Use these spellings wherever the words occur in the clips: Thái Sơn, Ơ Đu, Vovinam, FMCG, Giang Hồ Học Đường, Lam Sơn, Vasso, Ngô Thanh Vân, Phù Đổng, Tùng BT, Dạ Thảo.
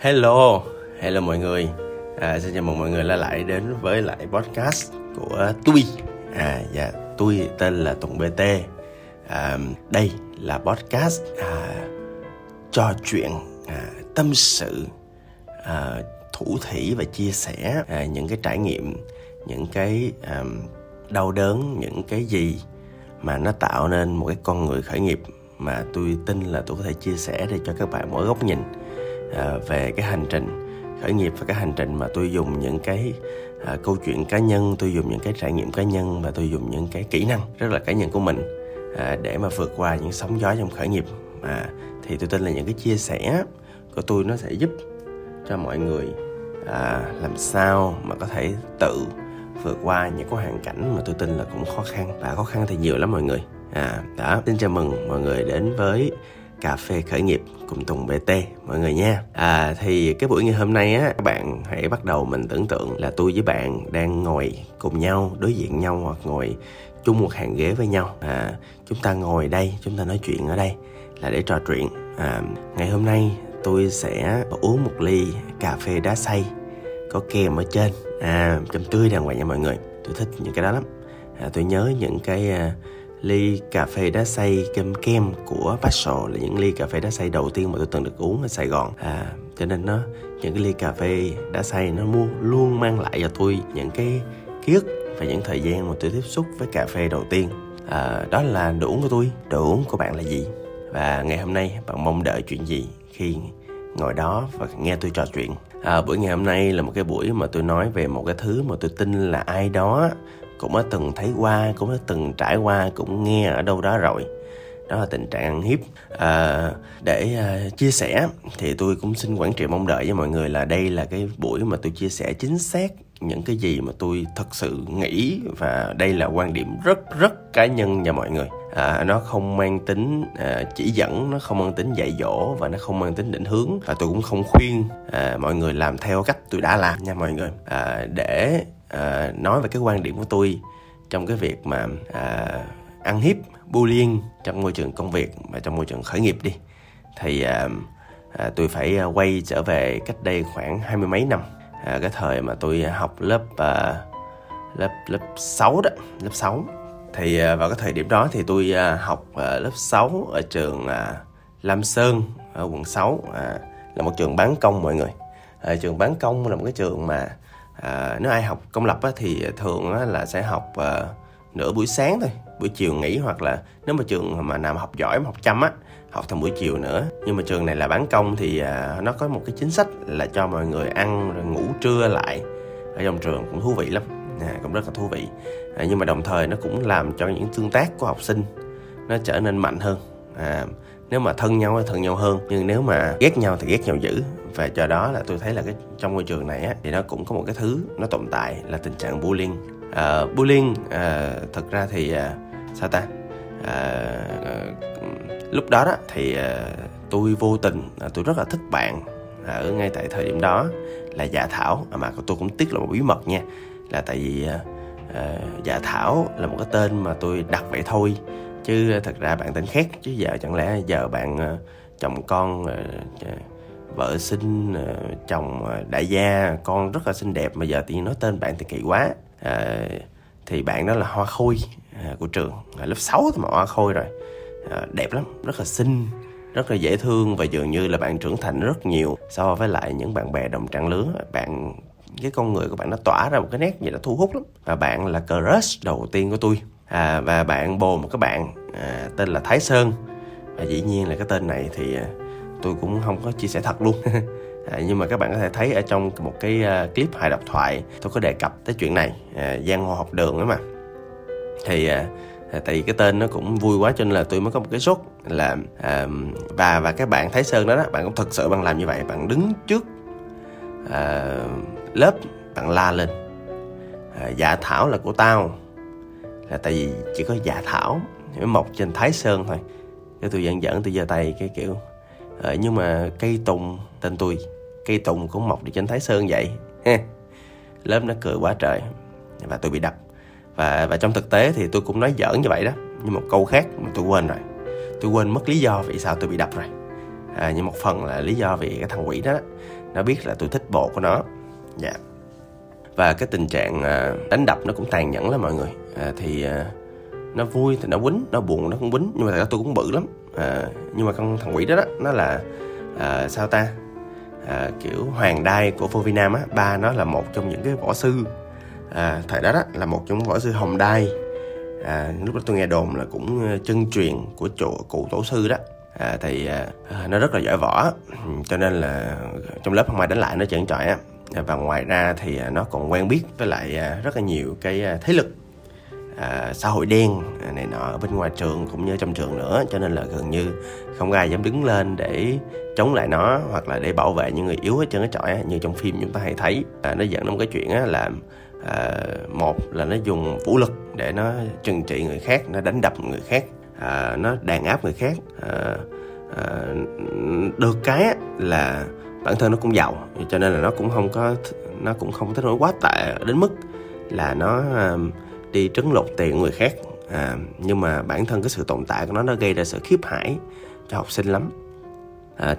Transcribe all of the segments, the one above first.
Hello mọi người, xin chào mừng mọi người lại đến với podcast của tôi. Dạ, tôi tên là Tùng BT. Đây là podcast trò chuyện, tâm sự, thủ thỉ và chia sẻ những cái trải nghiệm, những cái đau đớn, những cái gì mà nó tạo nên một cái con người khởi nghiệp mà tôi tin là tôi có thể chia sẻ để cho các bạn mỗi góc nhìn về cái hành trình khởi nghiệp và cái hành trình mà tôi dùng những cái câu chuyện cá nhân, tôi dùng những cái trải nghiệm cá nhân và tôi dùng những cái kỹ năng rất là cá nhân của mình để mà vượt qua những sóng gió trong khởi nghiệp. Thì tôi tin là những cái chia sẻ của tôi nó sẽ giúp cho mọi người làm sao mà có thể tự vượt qua những cái hoàn cảnh mà tôi tin là cũng khó khăn, và khó khăn thì nhiều lắm mọi người. Đó, xin chào mừng mọi người đến với Cà phê khởi nghiệp cùng Tùng BT mọi người nha. Thì cái buổi ngày hôm nay á, các bạn hãy bắt đầu mình tưởng tượng là tôi với bạn đang ngồi cùng nhau, đối diện nhau hoặc ngồi chung một hàng ghế với nhau. Chúng ta ngồi đây, chúng ta nói chuyện ở đây là để trò chuyện. Ngày hôm nay tôi sẽ uống một ly cà phê đá xay có kem ở trên, trông tươi đàng hoàng nha mọi người. Tôi thích những cái đó lắm. Tôi nhớ những cái ly cà phê đá xay kem của Vasso là những ly cà phê đá xay đầu tiên mà tôi từng được uống ở Sài Gòn. Cho nên những cái ly cà phê đá xay nó luôn mang lại cho tôi những cái ký ức và những thời gian mà tôi tiếp xúc với cà phê đầu tiên. Đó là đồ uống của tôi. Đồ uống của bạn là gì? Và ngày hôm nay bạn mong đợi chuyện gì khi ngồi đó và nghe tôi trò chuyện? Buổi ngày hôm nay là một cái buổi mà tôi nói về một cái thứ mà tôi tin là ai đó cũng đã từng thấy qua, cũng đã từng trải qua, cũng nghe ở đâu đó rồi. Đó là tình trạng ăn hiếp. Để chia sẻ thì tôi cũng xin quảng trị mong đợi với mọi người là đây là cái buổi mà tôi chia sẻ chính xác những cái gì mà tôi thật sự nghĩ, và đây là quan điểm rất cá nhân nha mọi người. Nó không mang tính chỉ dẫn, nó không mang tính dạy dỗ và nó không mang tính định hướng, và tôi cũng không khuyên mọi người làm theo cách tôi đã làm nha mọi người. Để nói về cái quan điểm của tôi trong cái việc mà ăn hiếp, bullying trong môi trường công việc và trong môi trường khởi nghiệp đi, thì tôi phải quay trở về cách đây khoảng 20 mấy năm, cái thời mà tôi học lớp 6 đó, lớp 6. Thì vào cái thời điểm đó thì tôi học lớp 6 ở trường Lam Sơn ở quận 6, là một trường bán công mọi người. Trường bán công là một cái trường mà nếu ai học công lập á, thì thường á, là sẽ học nửa buổi sáng thôi, buổi chiều nghỉ, hoặc là nếu mà trường mà nào mà học giỏi mà học chăm á, học thành buổi chiều nữa. Nhưng mà trường này là bán công thì nó có một cái chính sách là cho mọi người ăn rồi ngủ trưa lại ở trong trường, cũng thú vị lắm, cũng rất là thú vị. Nhưng mà đồng thời nó cũng làm cho những tương tác của học sinh nó trở nên mạnh hơn. Nếu mà thân nhau thì thân nhau hơn, nhưng nếu mà ghét nhau thì ghét nhau dữ. Và do đó là tôi thấy là trong môi trường này á, thì nó cũng có một cái thứ nó tồn tại là tình trạng bullying. Bullying thật ra thì lúc đó đó thì tôi vô tình, tôi rất là thích bạn ở ngay tại thời điểm đó là Dạ Thảo. Mà tôi cũng tiết lộ một bí mật nha, là tại vì Dạ Thảo là một cái tên mà tôi đặt vậy thôi, chứ thật ra bạn tên khác. Chứ giờ chẳng lẽ giờ bạn chồng con, vợ xinh, chồng đại gia, con rất là xinh đẹp, mà giờ tự nhiên nói tên bạn thì kỳ quá. Thì bạn đó là Hoa Khôi của trường, lớp 6 mà Hoa Khôi rồi. Đẹp lắm, rất là xinh, rất là dễ thương, và dường như là bạn trưởng thành rất nhiều so với lại những bạn bè đồng trang lứa. Bạn, cái con người của bạn nó tỏa ra một cái nét gì đó thu hút lắm. Và bạn là crush đầu tiên của tôi. Và bạn bồ một cái bạn tên là Thái Sơn. Và dĩ nhiên là cái tên này thì tôi cũng không có chia sẻ thật luôn. Nhưng mà các bạn có thể thấy ở trong một cái clip hài độc thoại tôi có đề cập tới chuyện này, Giang Hồ Học Đường ấy mà. Thì tại vì cái tên nó cũng vui quá cho nên là tôi mới có một cái sốt là và cái bạn Thái Sơn đó, bạn cũng thật sự bạn làm như vậy. Bạn đứng trước lớp, bạn la lên Dạ Thảo là của tao, là tại vì chỉ có Dạ Thảo mới mọc trên Thái Sơn thôi. Cái tôi giận tôi giơ tay cái kiểu nhưng mà cây Tùng, tên tôi cây Tùng cũng mọc được trên Thái Sơn vậy. Lớp nó cười quá trời và tôi bị đập. Và trong thực tế thì tôi cũng nói giỡn như vậy đó, nhưng một câu khác mà tôi quên mất lý do vì sao tôi bị đập rồi. Nhưng một phần là lý do vì cái thằng quỷ đó, nó biết là tôi thích bộ của nó. Dạ. Và cái tình trạng đánh đập nó cũng tàn nhẫn lắm mọi người. Thì nó vui thì nó quýnh, nó buồn nó cũng quýnh. Nhưng mà thật ra tôi cũng bự lắm. Nhưng mà con thằng quỷ đó, nó là kiểu hoàng đai của Vovinam á. Ba nó là một trong những cái võ sư, thời đó là một trong những võ sư hồng đai. Lúc đó tôi nghe đồn là cũng chân truyền của cụ tổ sư đó. Nó rất là giỏi võ, cho nên là trong lớp không ai đánh lại nó chặn chọi á. Và ngoài ra thì nó còn quen biết với lại rất là nhiều cái thế lực xã hội đen này nọ ở bên ngoài trường cũng như trong trường nữa, cho nên là gần như không ai dám đứng lên để chống lại nó hoặc là để bảo vệ những người yếu hết trơn hết trọi, như trong phim chúng ta hay thấy. Nó dẫn đến một cái chuyện là một là nó dùng vũ lực để nó trừng trị người khác, nó đánh đập người khác, nó đàn áp người khác. Được cái là bản thân nó cũng giàu, cho nên là nó cũng không tới nỗi quá tệ đến mức là nó đi trấn lột tiền người khác. Nhưng mà bản thân cái sự tồn tại của nó gây ra sự khiếp hãi cho học sinh lắm.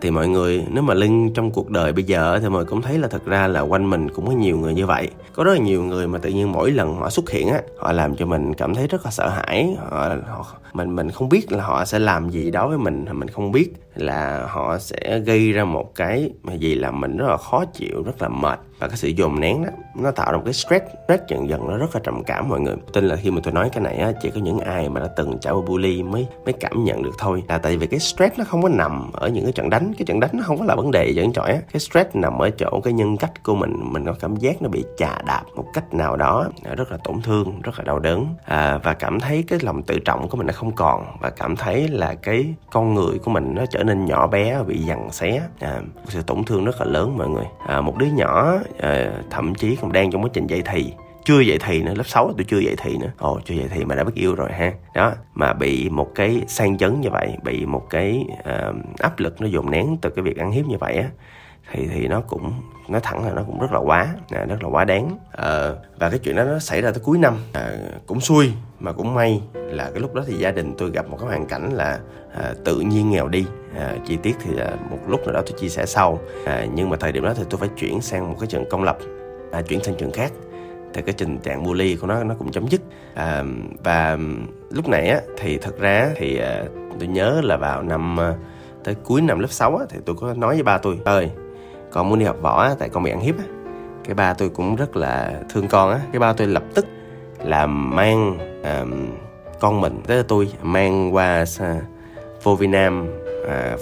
Thì mọi người nếu mà link trong cuộc đời bây giờ thì mọi cũng thấy là thật ra là quanh mình cũng có nhiều người như vậy. Có rất là nhiều người mà tự nhiên mỗi lần họ xuất hiện á, họ làm cho mình cảm thấy rất là sợ hãi. Mình không biết là họ sẽ làm gì đó với mình không biết là họ sẽ gây ra một cái gì làm mình rất là khó chịu, rất là mệt. Và cái sự dồn nén đó, nó tạo ra một cái stress dần dần nó rất là trầm cảm mọi người. Tin là khi mà tôi nói cái này á, chỉ có những ai mà đã từng trải qua bully mới cảm nhận được thôi. Là tại vì cái stress nó không có nằm ở những cái trận đánh nó không có là vấn đề dẫn trọi á. Cái stress nằm ở chỗ cái nhân cách của mình có cảm giác nó bị chà đạp một cách nào đó, rất là tổn thương, rất là đau đớn. Và cảm thấy cái lòng tự trọng của mình nó không còn, và cảm thấy là cái con người của mình nó trở nên nhỏ bé, bị giằng xé. Sự tổn thương rất là lớn mọi người. Một đứa nhỏ thậm chí còn đang trong quá trình dậy thì, chưa dậy thì nữa, lớp 6 tôi chưa dậy thì nữa. Chưa dậy thì mà đã biết yêu rồi ha. Đó, mà bị một cái sang chấn như vậy, bị một cái áp lực nó dồn nén từ cái việc ăn hiếp như vậy á, thì nó cũng, nói thẳng là nó cũng rất là quá đáng. Và cái chuyện đó nó xảy ra tới cuối năm. Cũng xui mà cũng may là cái lúc đó thì gia đình tôi gặp một cái hoàn cảnh là tự nhiên nghèo đi. Chi tiết thì một lúc nào đó tôi chia sẻ sau. Nhưng mà thời điểm đó thì tôi phải chuyển sang một cái trường công lập, chuyển sang trường khác, thì cái tình trạng bully của nó cũng chấm dứt. Và lúc này á, thì thật ra thì tôi nhớ là vào năm tới cuối năm lớp 6 á, thì tôi có nói với ba tôi: ơi, con muốn đi học võ á, tại con bị ăn hiếp á. Cái ba tôi cũng rất là thương con á, cái ba tôi lập tức là mang con mình, tới tôi mang qua Vovinam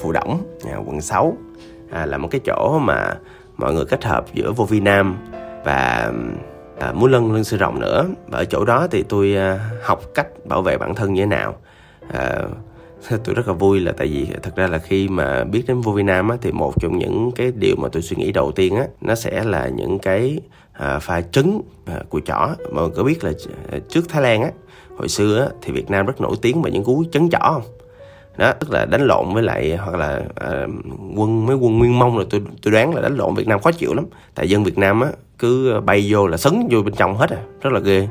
Phù Đổng, quận 6, là một cái chỗ mà mọi người kết hợp giữa Vovinam và Múa Lân Sư Rồng nữa. Và ở chỗ đó thì tôi học cách bảo vệ bản thân như thế nào. Tôi rất là vui là tại vì thật ra là khi mà biết đến Vovinam á, thì một trong những cái điều mà tôi suy nghĩ đầu tiên á, nó sẽ là những cái pha trứng cùi chỏ. Mọi người có biết là trước Thái Lan á, hồi xưa á, thì Việt Nam rất nổi tiếng về những cú trấn chỏ không? Đó, tức là đánh lộn với lại, hoặc là quân Nguyên Mông, rồi tôi đoán là đánh lộn Việt Nam khó chịu lắm. Tại dân Việt Nam á, cứ bay vô là sấn vô bên trong hết, rất là ghê.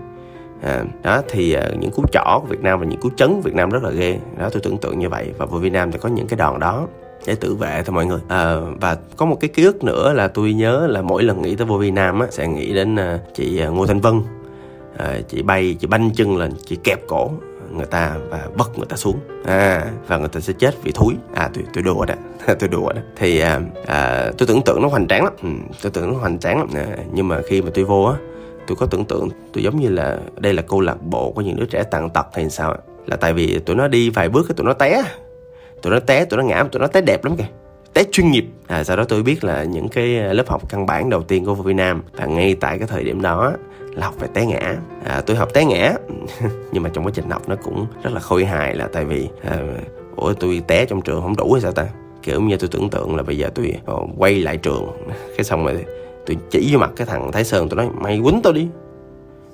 Đó thì những cú chỏ của Việt Nam và những cú chấn của Việt Nam rất là ghê. Đó, tôi tưởng tượng như vậy. Và Vovinam thì có những cái đòn đó để tự vệ thôi mọi người. Và có một cái ký ức nữa là tôi nhớ là mỗi lần nghĩ tới Vovinam á, sẽ nghĩ đến chị Ngô Thanh Vân. Chị banh chân lên, chị kẹp cổ người ta và bật người ta xuống, và người ta sẽ chết vì thúi. Tôi đùa đó. Thì tôi tưởng tượng nó hoành tráng lắm, nhưng mà khi mà tôi vô á, tôi có tưởng tượng tôi giống như là đây là câu lạc bộ của những đứa trẻ tàn tật hay sao á. Là tại vì tụi nó đi vài bước tụi nó té, tụi nó ngã, tụi nó té đẹp lắm kìa, té chuyên nghiệp. Sau đó tôi biết là những cái lớp học căn bản đầu tiên của Vovinam, và ngay tại cái thời điểm đó là học về té ngã. Tôi học té ngã nhưng mà trong quá trình học nó cũng rất là khôi hài, là tại vì tôi té trong trường không đủ hay sao ta, kiểu như tôi tưởng tượng là bây giờ tôi quay lại trường, cái xong rồi tôi chỉ vô mặt cái thằng Thái Sơn, tôi nói: mày quýnh tao đi,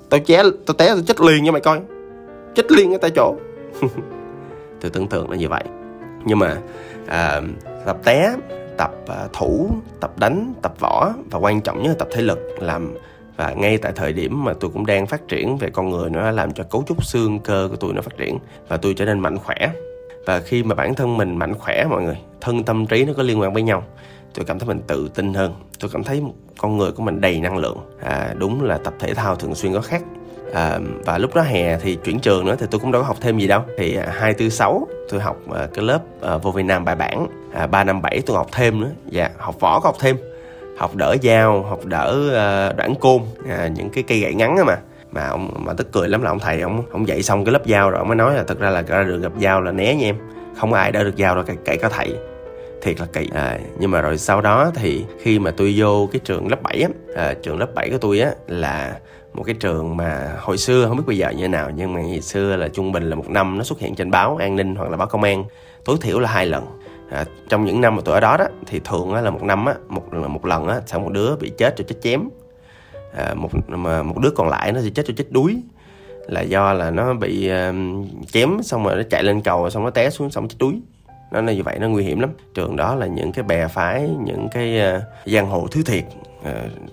tao té tao chết liền nha mày, coi chết liền ở tại chỗ. Tôi tưởng tượng là như vậy. Nhưng mà tập té, tập thủ, tập đánh, tập võ, và quan trọng nhất là tập thể lực làm. Và ngay tại thời điểm mà tôi cũng đang phát triển về con người nữa, làm cho cấu trúc xương cơ của tôi nó phát triển và tôi trở nên mạnh khỏe. Và khi mà bản thân mình mạnh khỏe mọi người, thân tâm trí nó có liên quan với nhau, tôi cảm thấy mình tự tin hơn, tôi cảm thấy con người của mình đầy năng lượng. Đúng là tập thể thao thường xuyên có khác. Và lúc đó hè thì chuyển trường nữa thì tôi cũng đâu có học thêm gì đâu. Thì 246 tôi học cái lớp Vovinam bài bản, 357 tôi học thêm nữa. Dạ, học võ có học thêm, học đỡ dao, học đỡ đoạn côn, những cái cây gậy ngắn mà. Mà tức cười lắm là ông thầy ông dạy xong cái lớp dao rồi ông mới nói là thật ra là ra đường gặp dao là né nha em, không ai đỡ được dao đâu, kể cả thầy. Thiệt là kỳ. Nhưng mà rồi sau đó thì khi mà tôi vô cái trường lớp 7 á, trường lớp 7 của tôi á là một cái trường mà hồi xưa không biết bây giờ như thế nào, nhưng mà ngày xưa là trung bình là một năm nó xuất hiện trên báo an ninh hoặc là báo công an tối thiểu là 2 lần. Trong những năm mà tôi ở đó thì thường là một năm á một lần á sẽ một đứa bị chết rồi chết chém, một đứa còn lại nó sẽ chết rồi chết đuối, là do là nó bị chém xong rồi nó chạy lên cầu xong nó té xuống xong chết đuối. Nó như vậy nó nguy hiểm lắm. Trường đó là những cái bè phái, những cái giang hồ thứ thiệt,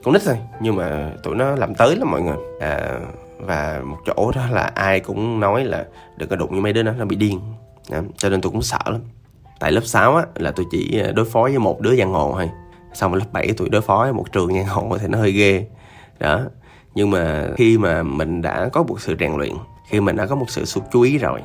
con nít thôi nhưng mà tụi nó làm tới lắm mọi người. Và một chỗ đó là ai cũng nói là đừng có đụng với mấy đứa nó bị điên. Cho nên tôi cũng sợ lắm. Tại lớp 6 á, là tôi chỉ đối phó với một đứa giang hồ thôi, xong rồi lớp 7 tôi đối phó với một trường giang hồ thì nó hơi ghê đó. Nhưng mà khi mà mình đã có một sự rèn luyện, khi mình đã có một sự chú ý rồi,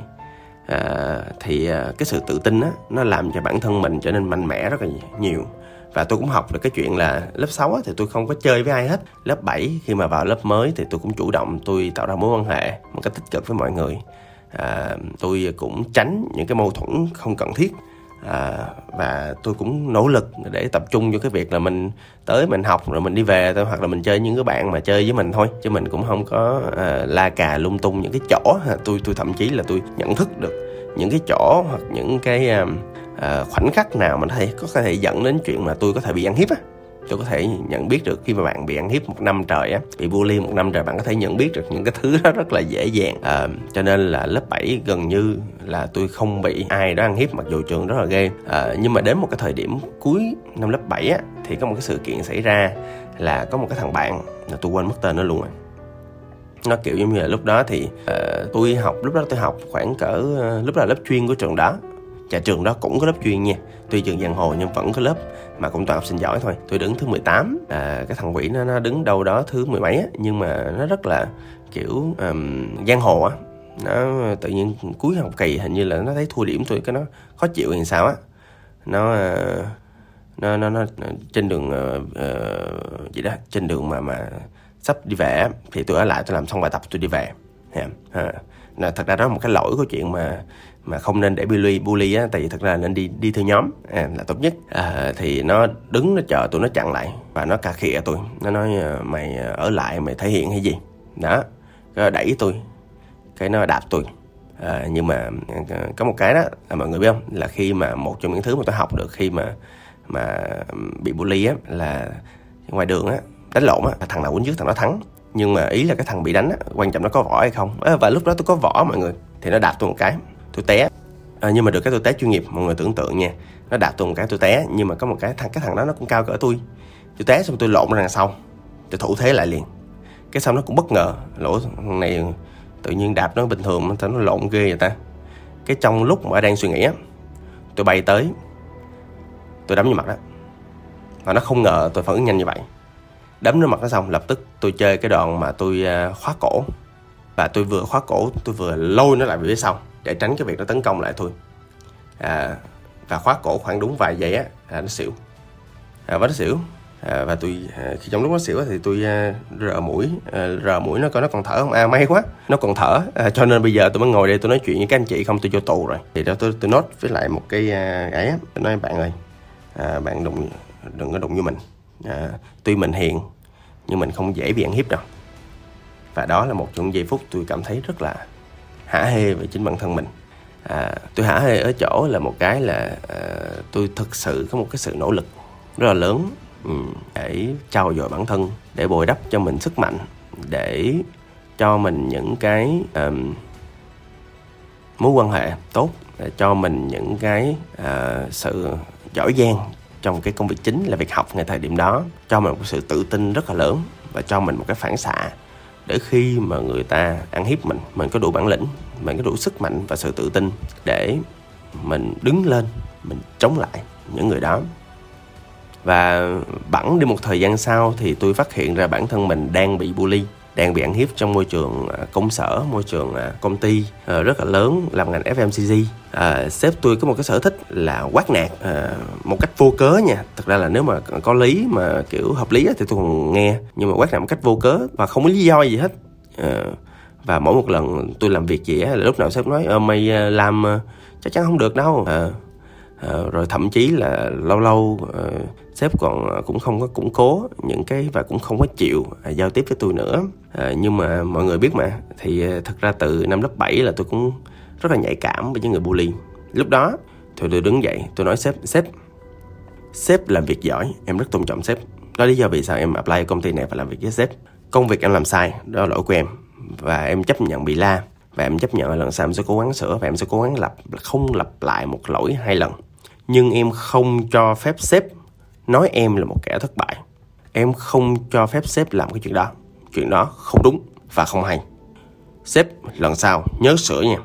thì cái sự tự tin á nó làm cho bản thân mình trở nên mạnh mẽ rất là nhiều. Và tôi cũng học được cái chuyện là lớp 6 á, thì tôi không có chơi với ai hết. Lớp 7 khi mà vào lớp mới thì tôi cũng chủ động, tôi tạo ra mối quan hệ một cách tích cực với mọi người. Tôi cũng tránh những cái mâu thuẫn không cần thiết. Và tôi cũng nỗ lực để tập trung cho cái việc là mình tới mình học rồi mình đi về thôi, hoặc là mình chơi những cái bạn mà chơi với mình thôi, chứ mình cũng không có la cà lung tung những cái chỗ. Tôi thậm chí là tôi nhận thức được những cái chỗ hoặc những cái khoảnh khắc nào mà có thể dẫn đến chuyện mà tôi có thể bị ăn hiếp á. Tôi có thể nhận biết được khi mà bạn bị ăn hiếp 1 năm trời á, bị bully 1 năm trời, bạn có thể nhận biết được những cái thứ đó rất là dễ dàng. Cho nên là lớp 7 gần như là tôi không bị ai đó ăn hiếp, mặc dù trường rất là ghê. Nhưng mà đến một cái thời điểm cuối năm lớp 7 á, thì có một cái sự kiện xảy ra là có một cái thằng bạn, là tôi quên mất tên nó luôn rồi. Nó kiểu giống như là lúc đó thì tôi học khoảng cỡ lúc đó là lớp chuyên của trường đó. Và trường đó cũng có lớp chuyên nha, tuy trường giang hồ nhưng vẫn có lớp mà cũng toàn học sinh giỏi thôi. Tôi đứng thứ 18, cái thằng quỷ nó đứng đâu đó thứ 10 mấy á, nhưng mà nó rất là kiểu giang hồ á. Nó tự nhiên cuối học kỳ hình như là nó thấy thua điểm tôi, cái nó khó chịu hay sao á. Nó trên đường gì đó, trên đường mà sắp đi về thì tôi ở lại, tôi làm xong bài tập tôi đi về. Thật ra đó là một cái lỗi của chuyện mà không nên để bully á, tại vì thật ra nên đi theo nhóm là tốt nhất. Thì nó đứng nó chờ tụi nó chặn lại và nó cà khịa tôi, nó nói mày ở lại mày thể hiện hay gì đó, cái đẩy tôi, cái nó đạp tôi. Nhưng mà có một cái đó là mọi người biết không, là khi mà một trong những thứ mà tôi học được khi mà bị bully á, là ngoài đường á đánh lộn á, thằng nào quýnh trước thằng đó thắng. Nhưng mà ý là cái thằng bị đánh á, quan trọng nó có võ hay không. Và lúc đó tôi có võ mọi người, thì nó đạp tôi một cái tôi té. Nhưng mà được cái tôi té chuyên nghiệp, mọi người tưởng tượng nha. Nó đạp tôi một cái tôi té, nhưng mà có một cái thằng đó nó cũng cao cỡ tôi té xong tôi lộn ra đằng sau, tôi thủ thế lại liền. Cái xong nó cũng bất ngờ, lỗ thằng này tự nhiên đạp nó bình thường nó lộn ghê vậy ta. Cái trong lúc mà đang suy nghĩ á, tôi bay tới tôi đấm vô mặt đó, và nó không ngờ tôi phản ứng nhanh như vậy. Đấm nó mặt nó xong lập tức tôi chơi cái đoạn mà tôi khóa cổ, và tôi vừa khóa cổ tôi vừa lôi nó lại về phía sau để tránh cái việc nó tấn công lại tôi. Và khóa cổ khoảng đúng vài giây á là nó xỉu. Và nó xỉu. Và tôi khi trong lúc nó xỉu thì tôi rờ mũi nó coi nó còn thở không. May quá nó còn thở. Cho nên bây giờ tôi mới ngồi đây tôi nói chuyện với các anh chị, không tôi vô tù rồi. Thì đó tôi nốt với lại một cái ấy á, tôi nói bạn ơi, bạn đừng có đụng vô mình. Tuy mình hiền nhưng mình không dễ bị ăn hiếp đâu. Và đó là một trong những giây phút tôi cảm thấy rất là hả hê về chính bản thân mình. Tôi hả hê ở chỗ là một cái là tôi thực sự có một cái sự nỗ lực rất là lớn để trau dồi bản thân, để bồi đắp cho mình sức mạnh, để cho mình những cái mối quan hệ tốt, để cho mình những cái sự giỏi giang trong cái công việc chính là việc học ngay thời điểm đó, cho mình một sự tự tin rất là lớn và cho mình một cái phản xạ để khi mà người ta ăn hiếp mình có đủ bản lĩnh, mình có đủ sức mạnh và sự tự tin để mình đứng lên, mình chống lại những người đó. Và bẵng đi một thời gian sau thì tôi phát hiện ra bản thân mình đang bị bully, đang bị ăn hiếp trong môi trường công sở, môi trường công ty rất là lớn, làm ngành FMCG. Sếp tôi có một cái sở thích là quát nạt một cách vô cớ nha. Thật ra là nếu mà có lý mà kiểu hợp lý thì tôi còn nghe, nhưng mà quát nạt một cách vô cớ và không có lý do gì hết. Và mỗi một lần tôi làm việc gì á, lúc nào sếp nói mày làm chắc chắn không được đâu. Rồi thậm chí là lâu lâu sếp còn cũng không có củng cố những cái và cũng không có chịu giao tiếp với tôi nữa. Nhưng mà mọi người biết mà, thì thật ra từ năm lớp 7 là tôi cũng rất là nhạy cảm với những người bully. Lúc đó tôi đứng dậy, tôi nói sếp làm việc giỏi, em rất tôn trọng sếp. Đó lý do vì sao em apply công ty này và làm việc với sếp. Công việc em làm sai, đó là lỗi của em, và em chấp nhận bị la, và em chấp nhận là lần sau em sẽ cố gắng sửa, và em sẽ cố gắng không lặp lại một lỗi hai lần. Nhưng em không cho phép sếp nói em là một kẻ thất bại. Em không cho phép sếp làm cái chuyện đó. Chuyện đó không đúng và không hay. Sếp lần sau nhớ sửa nha.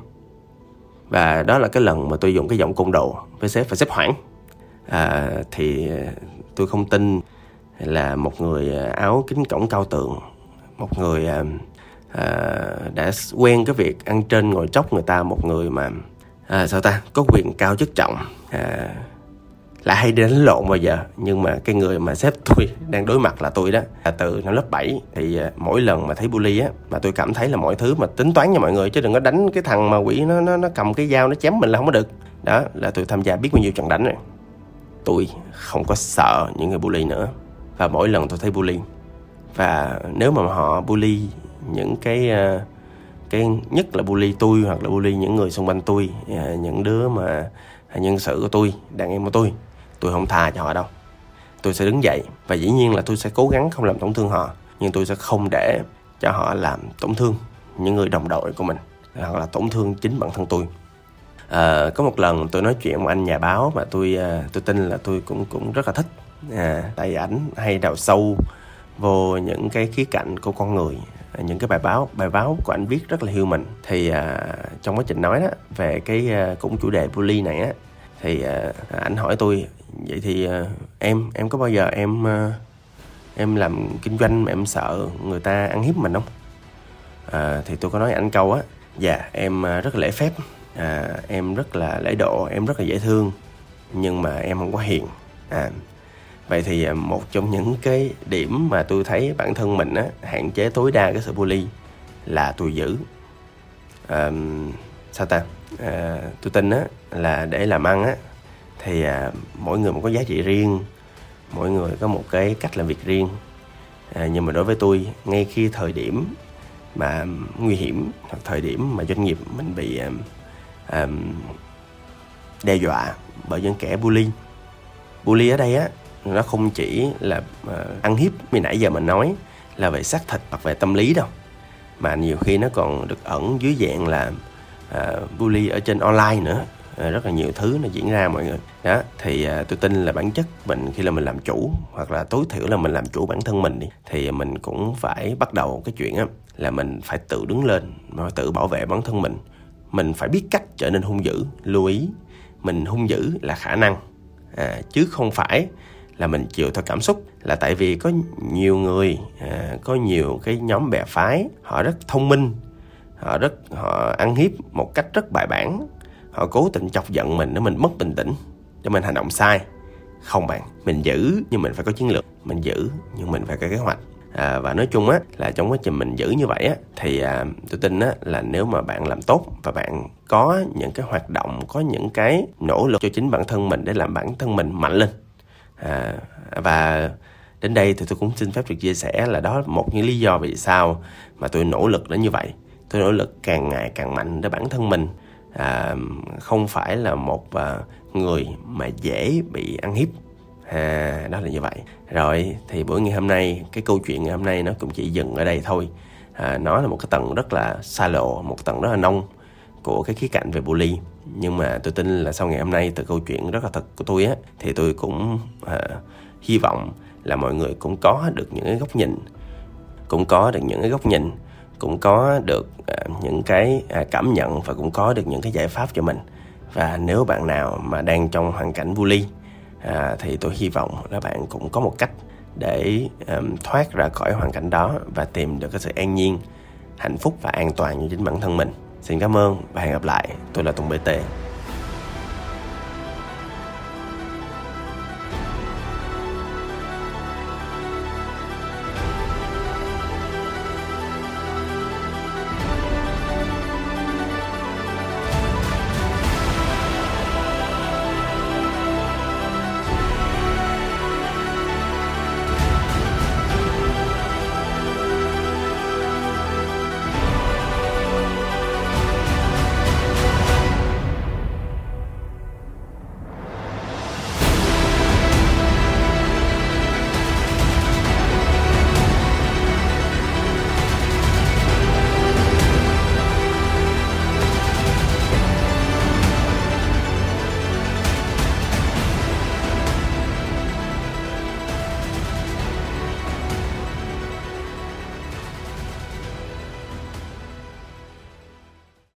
Và đó là cái lần mà tôi dùng cái giọng côn đồ với sếp, và sếp hoảng. Thì tôi không tin là một người áo kính cổng cao tường, một người đã quen cái việc ăn trên ngồi chóc người ta, một người mà có quyền cao chức trọng, lại hay đi đánh lộn bao giờ. Nhưng mà cái người mà sếp tôi đang đối mặt là tôi đó. Từ năm lớp 7 thì mỗi lần mà thấy bully á, mà tôi cảm thấy là mọi thứ mà tính toán nha mọi người, chứ đừng có đánh cái thằng mà quỷ nó cầm cái dao nó chém mình là không có được. Đó là tôi tham gia biết bao nhiêu trận đánh rồi. Tôi không có sợ những người bully nữa. Và mỗi lần tôi thấy bully, và nếu mà họ bully những cái nhất là bully tôi, hoặc là bully những người xung quanh tôi, những đứa mà nhân sự của tôi, đàn em của tôi không tha cho họ đâu. Tôi sẽ đứng dậy, và dĩ nhiên là tôi sẽ cố gắng không làm tổn thương họ, nhưng tôi sẽ không để cho họ làm tổn thương những người đồng đội của mình, hoặc là tổn thương chính bản thân tôi. Có một lần tôi nói chuyện với anh nhà báo mà tôi tin là tôi cũng rất là thích, tại ảnh hay đào sâu vô những cái khía cạnh của con người. Những cái bài báo của anh viết rất là hiu mình. Thì trong quá trình nói đó về cái cũng chủ đề bully này á, thì anh hỏi tôi vậy thì em có bao giờ em làm kinh doanh mà em sợ người ta ăn hiếp mình không? Thì tôi có nói anh câu á, dạ em rất là lễ phép, em rất là lễ độ, em rất là dễ thương, nhưng mà em không có hiền. Vậy thì một trong những cái điểm mà tôi thấy bản thân mình á, hạn chế tối đa cái sự bully là tôi giữ. Tôi tin á, là để làm ăn á, thì mỗi người có giá trị riêng, mỗi người có một cái cách làm việc riêng. Nhưng mà đối với tôi, ngay khi thời điểm mà nguy hiểm, hoặc thời điểm mà doanh nghiệp mình bị đe dọa bởi những kẻ bully ở đây á, nó không chỉ là ăn hiếp như nãy giờ mình nói là về xác thịt hoặc về tâm lý đâu, mà nhiều khi nó còn được ẩn dưới dạng là bully ở trên online nữa. Rất là nhiều thứ nó diễn ra mọi người đó. Thì tôi tin là bản chất mình khi là mình làm chủ, hoặc là tối thiểu là mình làm chủ bản thân mình đi, thì mình cũng phải bắt đầu cái chuyện á, là mình phải tự đứng lên, tự bảo vệ bản thân mình. Mình phải biết cách trở nên hung dữ. Lưu ý, mình hung dữ là khả năng, chứ không phải là mình chịu theo cảm xúc. Là tại vì có nhiều người, có nhiều cái nhóm bè phái, họ rất thông minh, họ ăn hiếp một cách rất bài bản. Họ cố tình chọc giận mình để mình mất bình tĩnh, để mình hành động sai. Không bạn, mình giữ nhưng mình phải có chiến lược, mình giữ nhưng mình phải có kế hoạch. Và nói chung á, là trong quá trình mình giữ như vậy á, thì tôi tin á, là nếu mà bạn làm tốt và bạn có những cái hoạt động, có những cái nỗ lực cho chính bản thân mình để làm bản thân mình mạnh lên. Và đến đây thì tôi cũng xin phép được chia sẻ là đó một những lý do vì sao mà tôi nỗ lực đến như vậy. Tôi nỗ lực càng ngày càng mạnh để bản thân mình không phải là một người mà dễ bị ăn hiếp. Đó là như vậy. Rồi thì buổi ngày hôm nay, cái câu chuyện ngày hôm nay nó cũng chỉ dừng ở đây thôi. Nó là một cái tầng rất là xa lộ, một tầng rất là nông của cái khía cạnh về bully. Nhưng mà tôi tin là sau ngày hôm nay, từ câu chuyện rất là thật của tôi á, thì tôi cũng hy vọng là mọi người cũng có được những cái góc nhìn, cũng có được những cái cảm nhận, và cũng có được những cái giải pháp cho mình Và nếu bạn nào mà đang trong hoàn cảnh vô ly thì tôi hy vọng là bạn cũng có một cách để thoát ra khỏi hoàn cảnh đó và tìm được cái sự an nhiên, hạnh phúc và an toàn như chính bản thân mình. Xin cảm ơn và hẹn gặp lại. Tôi là Tùng BT.